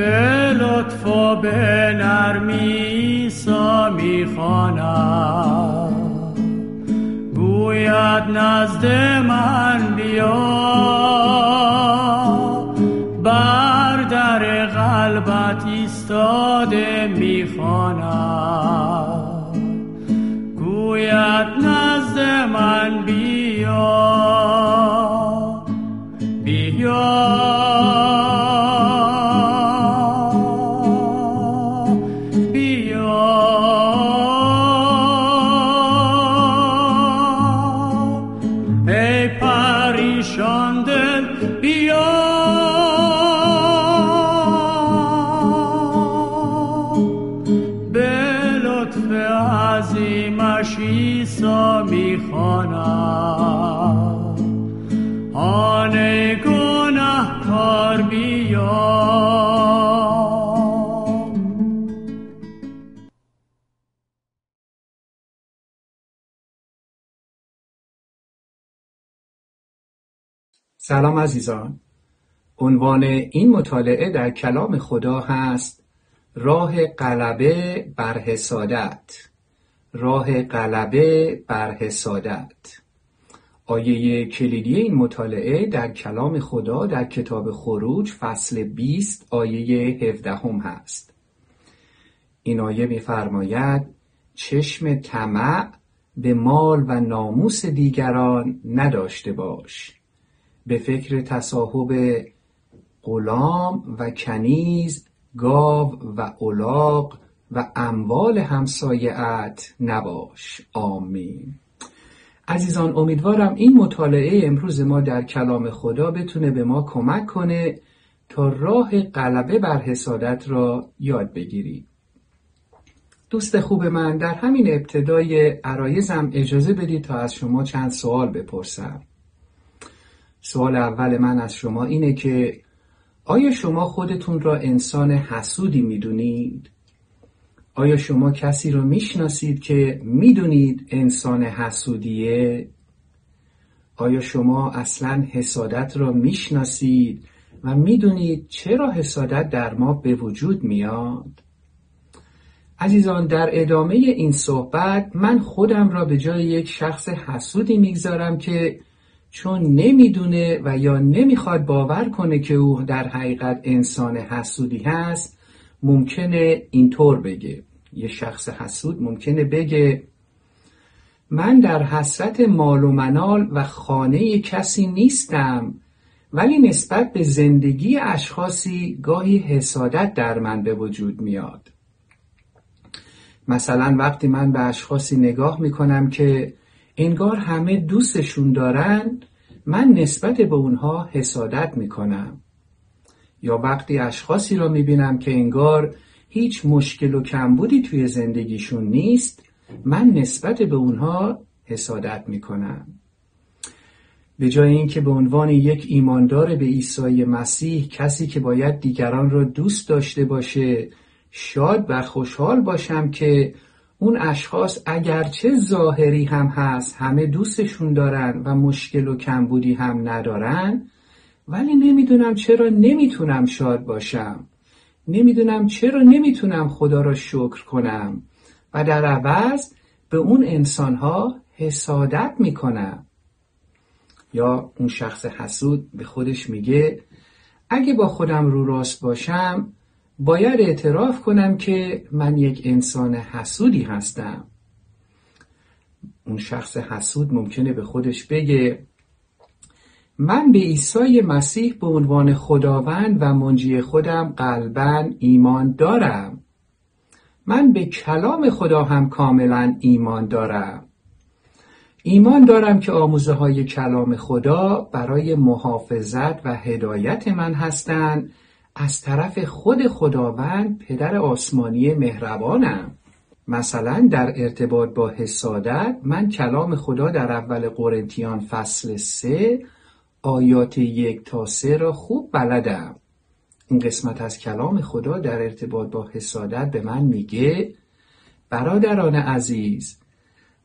به لطف و به نرمی سامی خواند، گوید نزد من بیا، بر در قلبت ایستاده می خواند، گوید نزد من بیا، سلام عزیزان. عنوان این مطالعه در کلام خدا هست راه غلبه بر حسادت. راه غلبه بر حسادت. آیه کلیدی این مطالعه در کلام خدا در کتاب خروج فصل 20 آیه 17 هست. این آیه می‌فرماید چشم طمع به مال و ناموس دیگران نداشته باش، به فکر تصاحب غلام و کنیز، گاو و الاغ و اموال همسایه‌ات نباش. آمین. عزیزان، امیدوارم این مطالعه امروز ما در کلام خدا بتونه به ما کمک کنه تا راه غلبه بر حسادت را یاد بگیریم. دوست خوب من، در همین ابتدای عرایزم اجازه بدید تا از شما چند سوال بپرسم. سوال اول من از شما اینه که آیا شما خودتون را انسان حسودی میدونید؟ آیا شما کسی را میشناسید که میدونید انسان حسودیه؟ آیا شما اصلاً حسادت را میشناسید و میدونید چرا حسادت در ما به وجود میاد؟ عزیزان، در ادامه این صحبت من خودم را به جای یک شخص حسودی میگذارم که چون نمیدونه و یا نمیخواد باور کنه که او در حقیقت انسان حسودی هست، ممکنه اینطور بگه. یه شخص حسود ممکنه بگه من در حسرت مال و منال و خانه کسی نیستم، ولی نسبت به زندگی اشخاصی گاهی حسادت در من به وجود میاد. مثلا وقتی من به اشخاصی نگاه میکنم که انگار همه دوستشون دارن، من نسبت به اونها حسادت میکنم. یا وقتی اشخاصی را میبینم که انگار هیچ مشکل و کمبودی توی زندگیشون نیست، من نسبت به اونها حسادت میکنم. به جای اینکه به عنوان یک ایماندار به عیسی مسیح، کسی که باید دیگران را دوست داشته باشه، شاد و خوشحال باشم که اون اشخاص اگرچه ظاهری هم هست، همه دوستشون دارن و مشکل و کمبودی هم ندارن، ولی نمیدونم چرا نمیتونم شاد باشم، نمیدونم چرا نمیتونم خدا را شکر کنم و در عوض به اون انسانها حسادت میکنم. یا اون شخص حسود به خودش میگه اگه با خودم رو راست باشم، باید اعتراف کنم که من یک انسان حسودی هستم. اون شخص حسود ممکنه به خودش بگه من به عیسی مسیح به عنوان خداوند و منجی خودم قلباً ایمان دارم. من به کلام خدا هم کاملاً ایمان دارم. ایمان دارم که آموزه های کلام خدا برای محافظت و هدایت من هستند، از طرف خود خداوند پدر آسمانی مهربانم. مثلا در ارتباط با حسادت، من کلام خدا در اول قرنتیان فصل 3 آیات 1 تا 3 را خوب بلدم. این قسمت از کلام خدا در ارتباط با حسادت به من میگه برادران عزیز،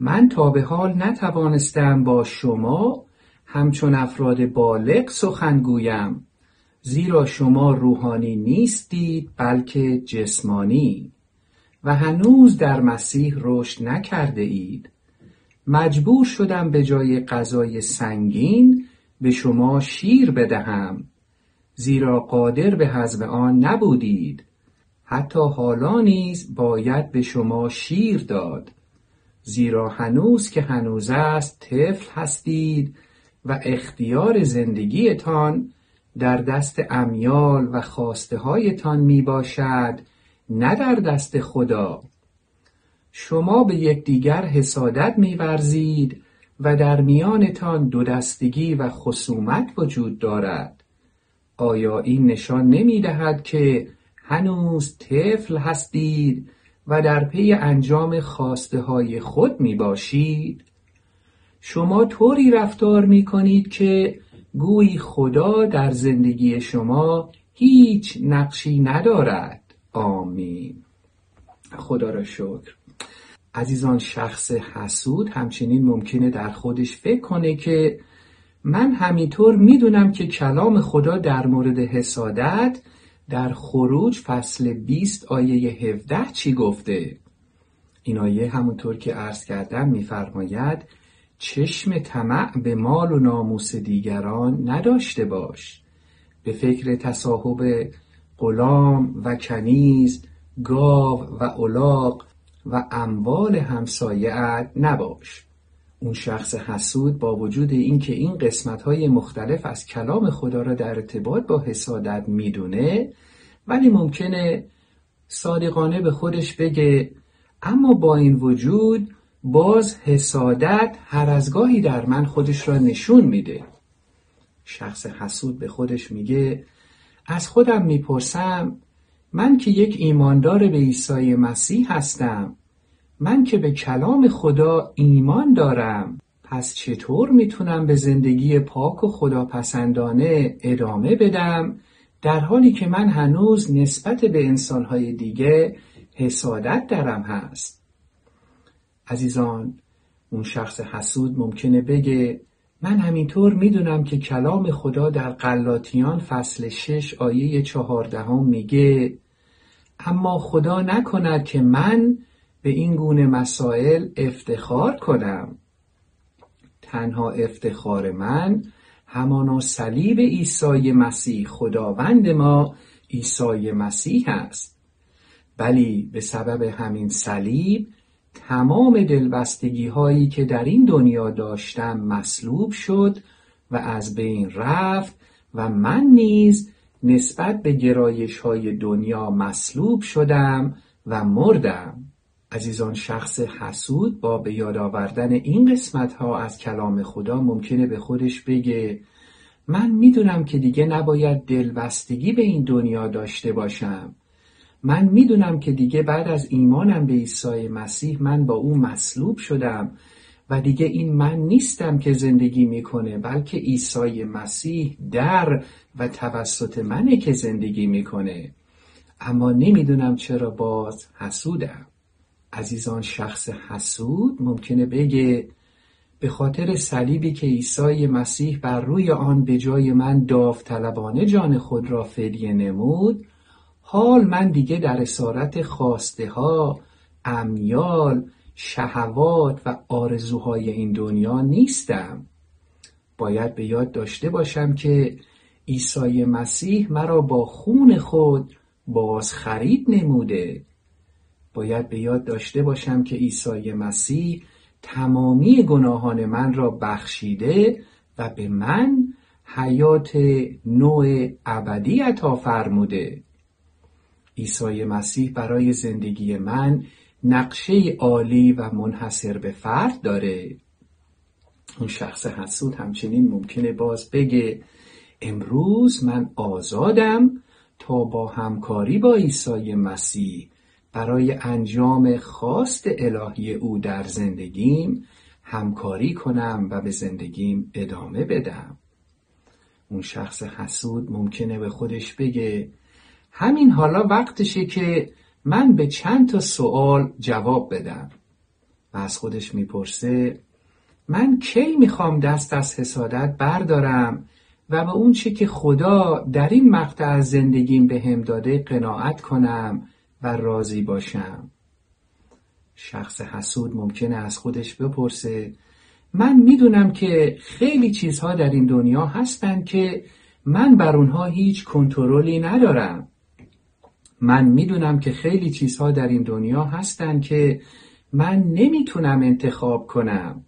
من تا به حال نتوانستم با شما همچون افراد بالغ سخن گویم زیرا شما روحانی نیستید بلکه جسمانی و هنوز در مسیح رشد نکرده اید. مجبور شدم به جای غذای سنگین به شما شیر بدهم، زیرا قادر به هضم آن نبودید. حتی حالا نیز باید به شما شیر داد، زیرا هنوز که هنوز است طفل هستید و اختیار زندگیتان در دست امیال و خواسته‌هایتان می باشد، نه در دست خدا. شما به یکدیگر حسادت می‌ورزید و در میانتان دو دستگی و خصومت وجود دارد. آیا این نشان نمی‌دهد که هنوز طفل هستید و در پی انجام خواسته‌های خود می‌باشید؟ شما طوری رفتار می‌کنید که گویی خدا در زندگی شما هیچ نقشی ندارد. آمین. خدا را شکر. عزیزان، شخص حسود همچنین ممکنه در خودش فکر کنه که من همینطور میدونم که کلام خدا در مورد حسادت در خروج فصل 20 آیه 17 چی گفته. این آیه همونطور که عرض کردم میفرماید چشم طمع به مال و ناموس دیگران نداشته باش، به فکر تصاحب غلام و کنیز، گاو و الاغ و اموال همسایه‌ات نباش. اون شخص حسود با وجود اینکه این قسمت‌های مختلف از کلام خدا را در ارتباط با حسادت میدونه، ولی ممکنه صادقانه به خودش بگه اما با این وجود باز حسادت هر از گاهی در من خودش را نشون میده. شخص حسود به خودش میگه از خودم میپرسم من که یک ایماندار به عیسی مسیح هستم، من که به کلام خدا ایمان دارم، پس چطور میتونم به زندگی پاک و خداپسندانه ادامه بدم در حالی که من هنوز نسبت به انسانهای دیگه حسادت درم هست؟ عزیزان، اون شخص حسود ممکنه بگه من همینطور میدونم که کلام خدا در غلاطیان فصل 6 آیه 14 میگه اما خدا نکند که من به این گونه مسائل افتخار کنم. تنها افتخار من همانا صلیب عیسی مسیح خداوند ما عیسی مسیح است. بلی به سبب همین صلیب تمام دلبستگی هایی که در این دنیا داشتم مصلوب شد و از بین رفت و من نیز نسبت به گرایش های دنیا مصلوب شدم و مردم. عزیزان، شخص حسود با به یاد آوردن این قسمت ها از کلام خدا ممکنه به خودش بگه من میدونم که دیگه نباید دلبستگی به این دنیا داشته باشم. من میدونم که دیگه بعد از ایمانم به عیسی مسیح من با او مصلوب شدم و دیگه این من نیستم که زندگی میکنه، بلکه عیسی مسیح در و توسط منه که زندگی میکنه، اما نمیدونم چرا باز حسودم. عزیزان، شخص حسود ممکنه بگه به خاطر صلیبی که عیسی مسیح بر روی آن به جای من داوطلبانه جان خود را فدیه نمود، حال من دیگه در اسارت خواسته ها، امیال، شهوات و آرزوهای این دنیا نیستم. باید به یاد داشته باشم که عیسی مسیح مرا با خون خود باز خرید نموده. باید به یاد داشته باشم که عیسی مسیح تمامی گناهان من را بخشیده و به من حیات نوع ابدی عطا فرموده. عیسی مسیح برای زندگی من نقشه عالی و منحصر به فرد داره. اون شخص حسود همچنین ممکنه باز بگه امروز من آزادم تا با همکاری با عیسی مسیح برای انجام خواست الهی او در زندگیم همکاری کنم و به زندگیم ادامه بدم. اون شخص حسود ممکنه به خودش بگه همین حالا وقتشه که من به چند تا سوال جواب بدم و از خودش میپرسه من کی میخوام دست از حسادت بردارم و به اون چی که خدا در این مقطع از زندگیم به هم داده قناعت کنم و راضی باشم. شخص حسود ممکنه از خودش بپرسه من میدونم که خیلی چیزها در این دنیا هستن که من بر اونها هیچ کنترلی ندارم. من میدونم که خیلی چیزها در این دنیا هستن که من نمیتونم انتخاب کنم.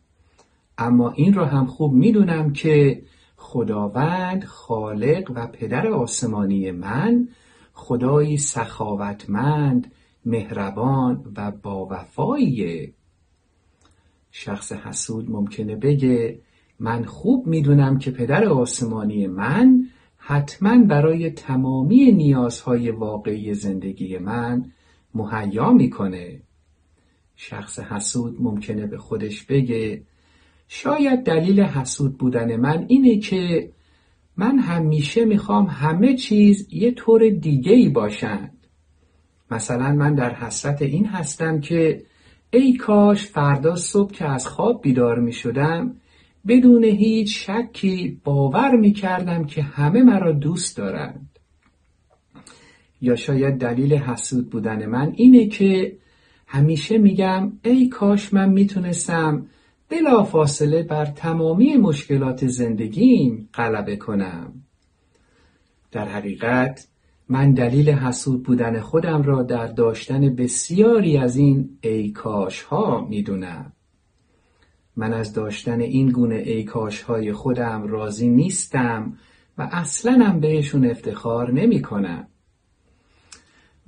اما این را هم خوب میدونم که خداوند خالق و پدر آسمانی من خدایی سخاوتمند، مهربان و باوفاییه. شخص حسود ممکنه بگه من خوب میدونم که پدر آسمانی من حتما برای تمامی نیازهای واقعی زندگی من مهیا میکنه. شخص حسود ممکنه به خودش بگه شاید دلیل حسود بودن من اینه که من همیشه میخوام همه چیز یه طور دیگه‌ای باشند. مثلا من در حسرت این هستم که ای کاش فردا صبح که از خواب بیدار میشدم بدون هیچ شکی باور میکردم که همه مرا دوست دارند. یا شاید دلیل حسود بودن من اینه که همیشه میگم ای کاش من میتونستم بلافاصله بر تمامی مشکلات زندگیم غلبه کنم. در حقیقت من دلیل حسود بودن خودم را در داشتن بسیاری از این ای کاش ها میدونم. من از داشتن این گونه ای کاش های خودم راضی نیستم و اصلاً هم بهشون افتخار نمی کنم.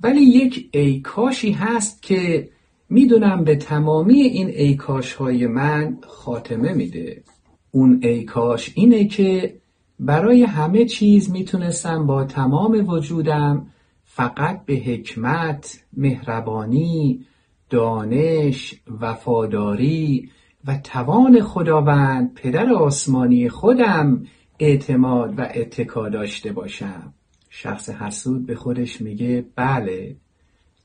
ولی یک ای کاشی هست که میدونم به تمامی این ای کاش های من خاتمه میده. اون ای کاش اینه که برای همه چیز میتونستم با تمام وجودم فقط به حکمت، مهربانی، دانش، وفاداری و توان خداوند پدر آسمانی خودم اعتماد و اتکا داشته باشم. شخص حسود به خودش میگه بله،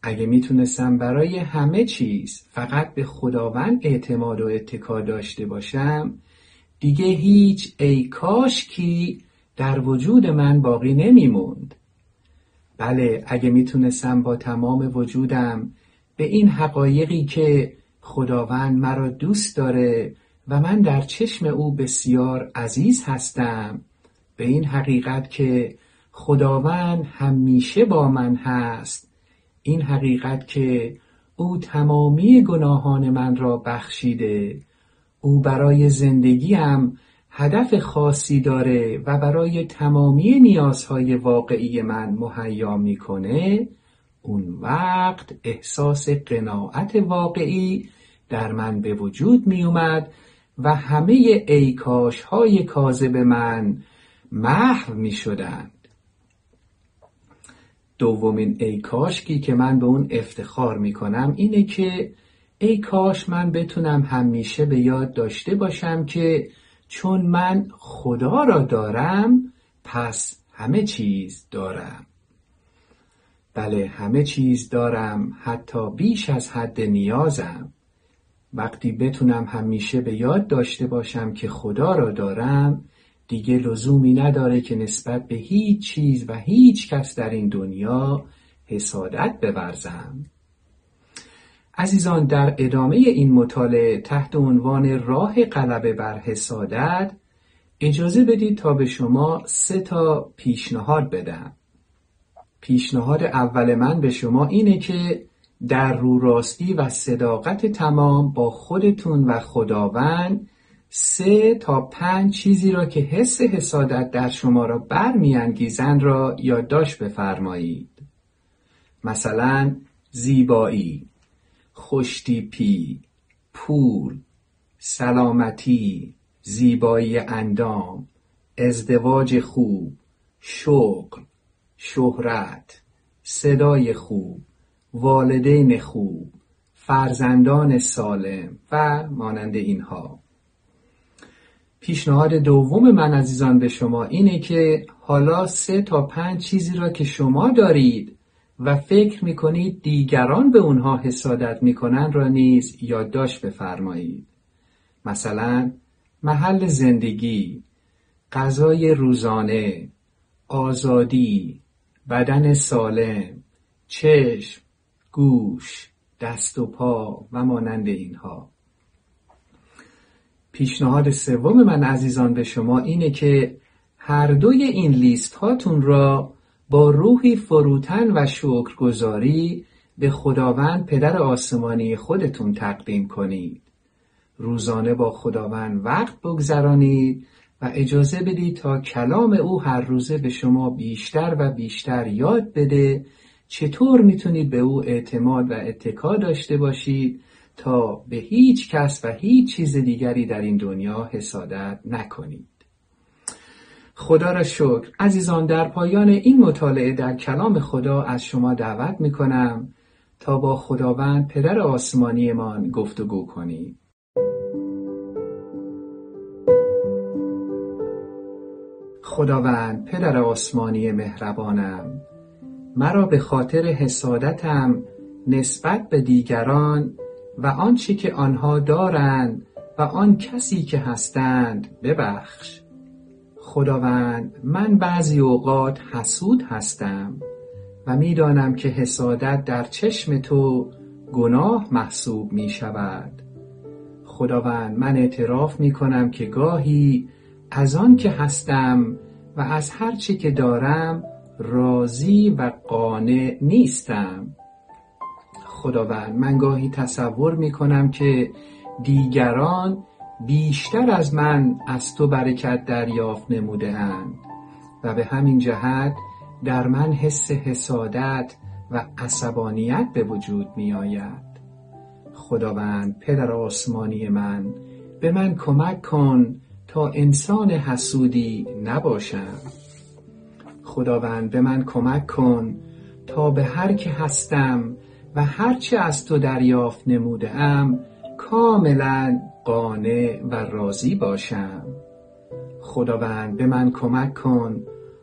اگه میتونستم برای همه چیز فقط به خداوند اعتماد و اتکا داشته باشم دیگه هیچ ای کاش کی در وجود من باقی نمیموند. بله، اگه میتونستم با تمام وجودم به این حقایقی که خداوند مرا دوست داره و من در چشم او بسیار عزیز هستم، به این حقیقت که خداوند همیشه با من هست، این حقیقت که او تمامی گناهان من را بخشیده، او برای زندگیم هدف خاصی داره و برای تمامی نیازهای واقعی من مهیا میکنه، اون وقت احساس قناعت واقعی در من به وجود می اومد و همه ای کاش های کاذب من محو می شدند. دومین ای کاشکی که من به اون افتخار می کنم اینه که ای کاش من بتونم همیشه به یاد داشته باشم که چون من خدا را دارم پس همه چیز دارم. بله، همه چیز دارم، حتی بیش از حد نیازم. وقتی بتونم همیشه به یاد داشته باشم که خدا را دارم دیگه لزومی نداره که نسبت به هیچ چیز و هیچ کس در این دنیا حسادت بورزم. عزیزان، در ادامه این مطالعه تحت عنوان راه غلبه بر حسادت اجازه بدید تا به شما 3 پیشنهاد بدم. پیشنهاد اول من به شما اینه که در روراستی و صداقت تمام با خودتون و خداوند 3 تا 5 چیزی را که حس حسادت در شما را برمی‌انگیزند را یادداشت بفرمایید. مثلا زیبایی، خوشتیپی، پول، سلامتی، زیبایی اندام، ازدواج خوب، شغل، شهرت، صدای خوب، والدین خوب، فرزندان سالم و مانند اینها. پیشنهاد دوم من عزیزان به شما اینه که حالا 3 تا 5 چیزی را که شما دارید و فکر میکنید دیگران به اونها حسادت میکنن را نیز یادداشت بفرمایید. مثلا محل زندگی، غذای روزانه، آزادی، بدن سالم، چشم، گوش، دست و پا و مانند اینها. پیشنهاد سوم من عزیزان به شما اینه که هر دوی این لیست هاتون را با روحی فروتن و شکرگزاری به خداوند پدر آسمانی خودتون تقدیم کنید. روزانه با خداوند وقت بگذرانید و اجازه بدید تا کلام او هر روزه به شما بیشتر و بیشتر یاد بده چطور میتونید به او اعتماد و اتکا داشته باشید تا به هیچ کس و هیچ چیز دیگری در این دنیا حسادت نکنید. خدا را شکر. عزیزان، در پایان این مطالعه در کلام خدا از شما دعوت میکنم تا با خداوند پدر آسمانیمان گفتگو کنید. خداوند پدر آسمانی مهربانم، مرا به خاطر حسادتم نسبت به دیگران و آنچه که آنها دارند و آن کسی که هستند ببخش. خداوند، من بعضی اوقات حسود هستم و میدانم که حسادت در چشم تو گناه محسوب می شود. خداوند، من اعتراف می کنم که گاهی از آن که هستم و از هر چی که دارم راضی و قانع نیستم. خداوند، من گاهی تصور می کنم که دیگران بیشتر از من از تو برکت دریافت نموده‌اند و به همین جهت در من حس حسادت و عصبانیت به وجود می آید. خداوند پدر آسمانی من، به من کمک کن تا انسان حسودی نباشم. خداوند، به من کمک کن تا به هر که هستم و هرچه از تو دریافت نموده‌ام کاملا قانع و راضی باشم. خداوند، به من کمک کن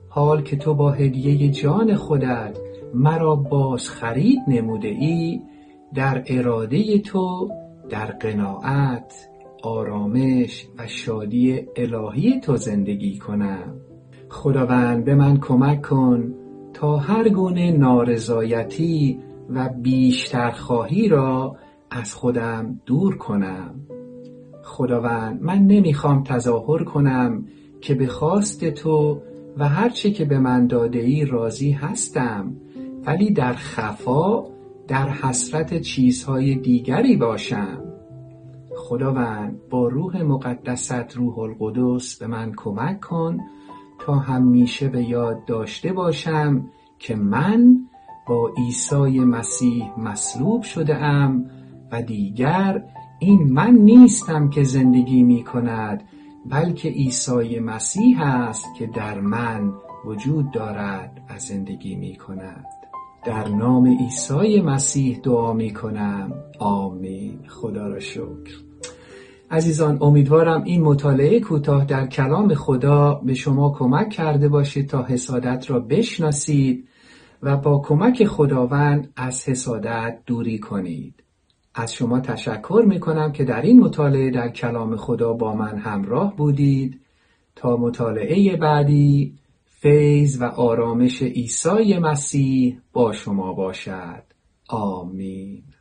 حال که تو با هدیه جان خودت مرا باز خرید نموده ای در اراده تو در قناعت، آرامش و شادی الهی تو زندگی کنم. خداوند، به من کمک کن تا هر گونه نارضایتی و بیشتر خواهی را از خودم دور کنم. خداوند، من نمیخوام تظاهر کنم که به خواست تو و هر چی که به من داده ای راضی هستم، ولی در خفا در حسرت چیزهای دیگری باشم. خداوند، با روح مقدست، روح القدس، به من کمک کن تا همیشه به یاد داشته باشم که من با عیسی مسیح مصلوب شده ام و دیگر این من نیستم که زندگی می کند، بلکه عیسی مسیح است که در من وجود دارد و زندگی می کند. در نام عیسی مسیح دعا می کنم. آمین. خدا را شکر. عزیزان، امیدوارم این مطالعه کوتاه در کلام خدا به شما کمک کرده باشه تا حسادت را بشناسید و با کمک خداوند از حسادت دوری کنید. از شما تشکر میکنم که در این مطالعه در کلام خدا با من همراه بودید. تا مطالعه بعدی، فیض و آرامش عیسی مسیح با شما باشد. آمین.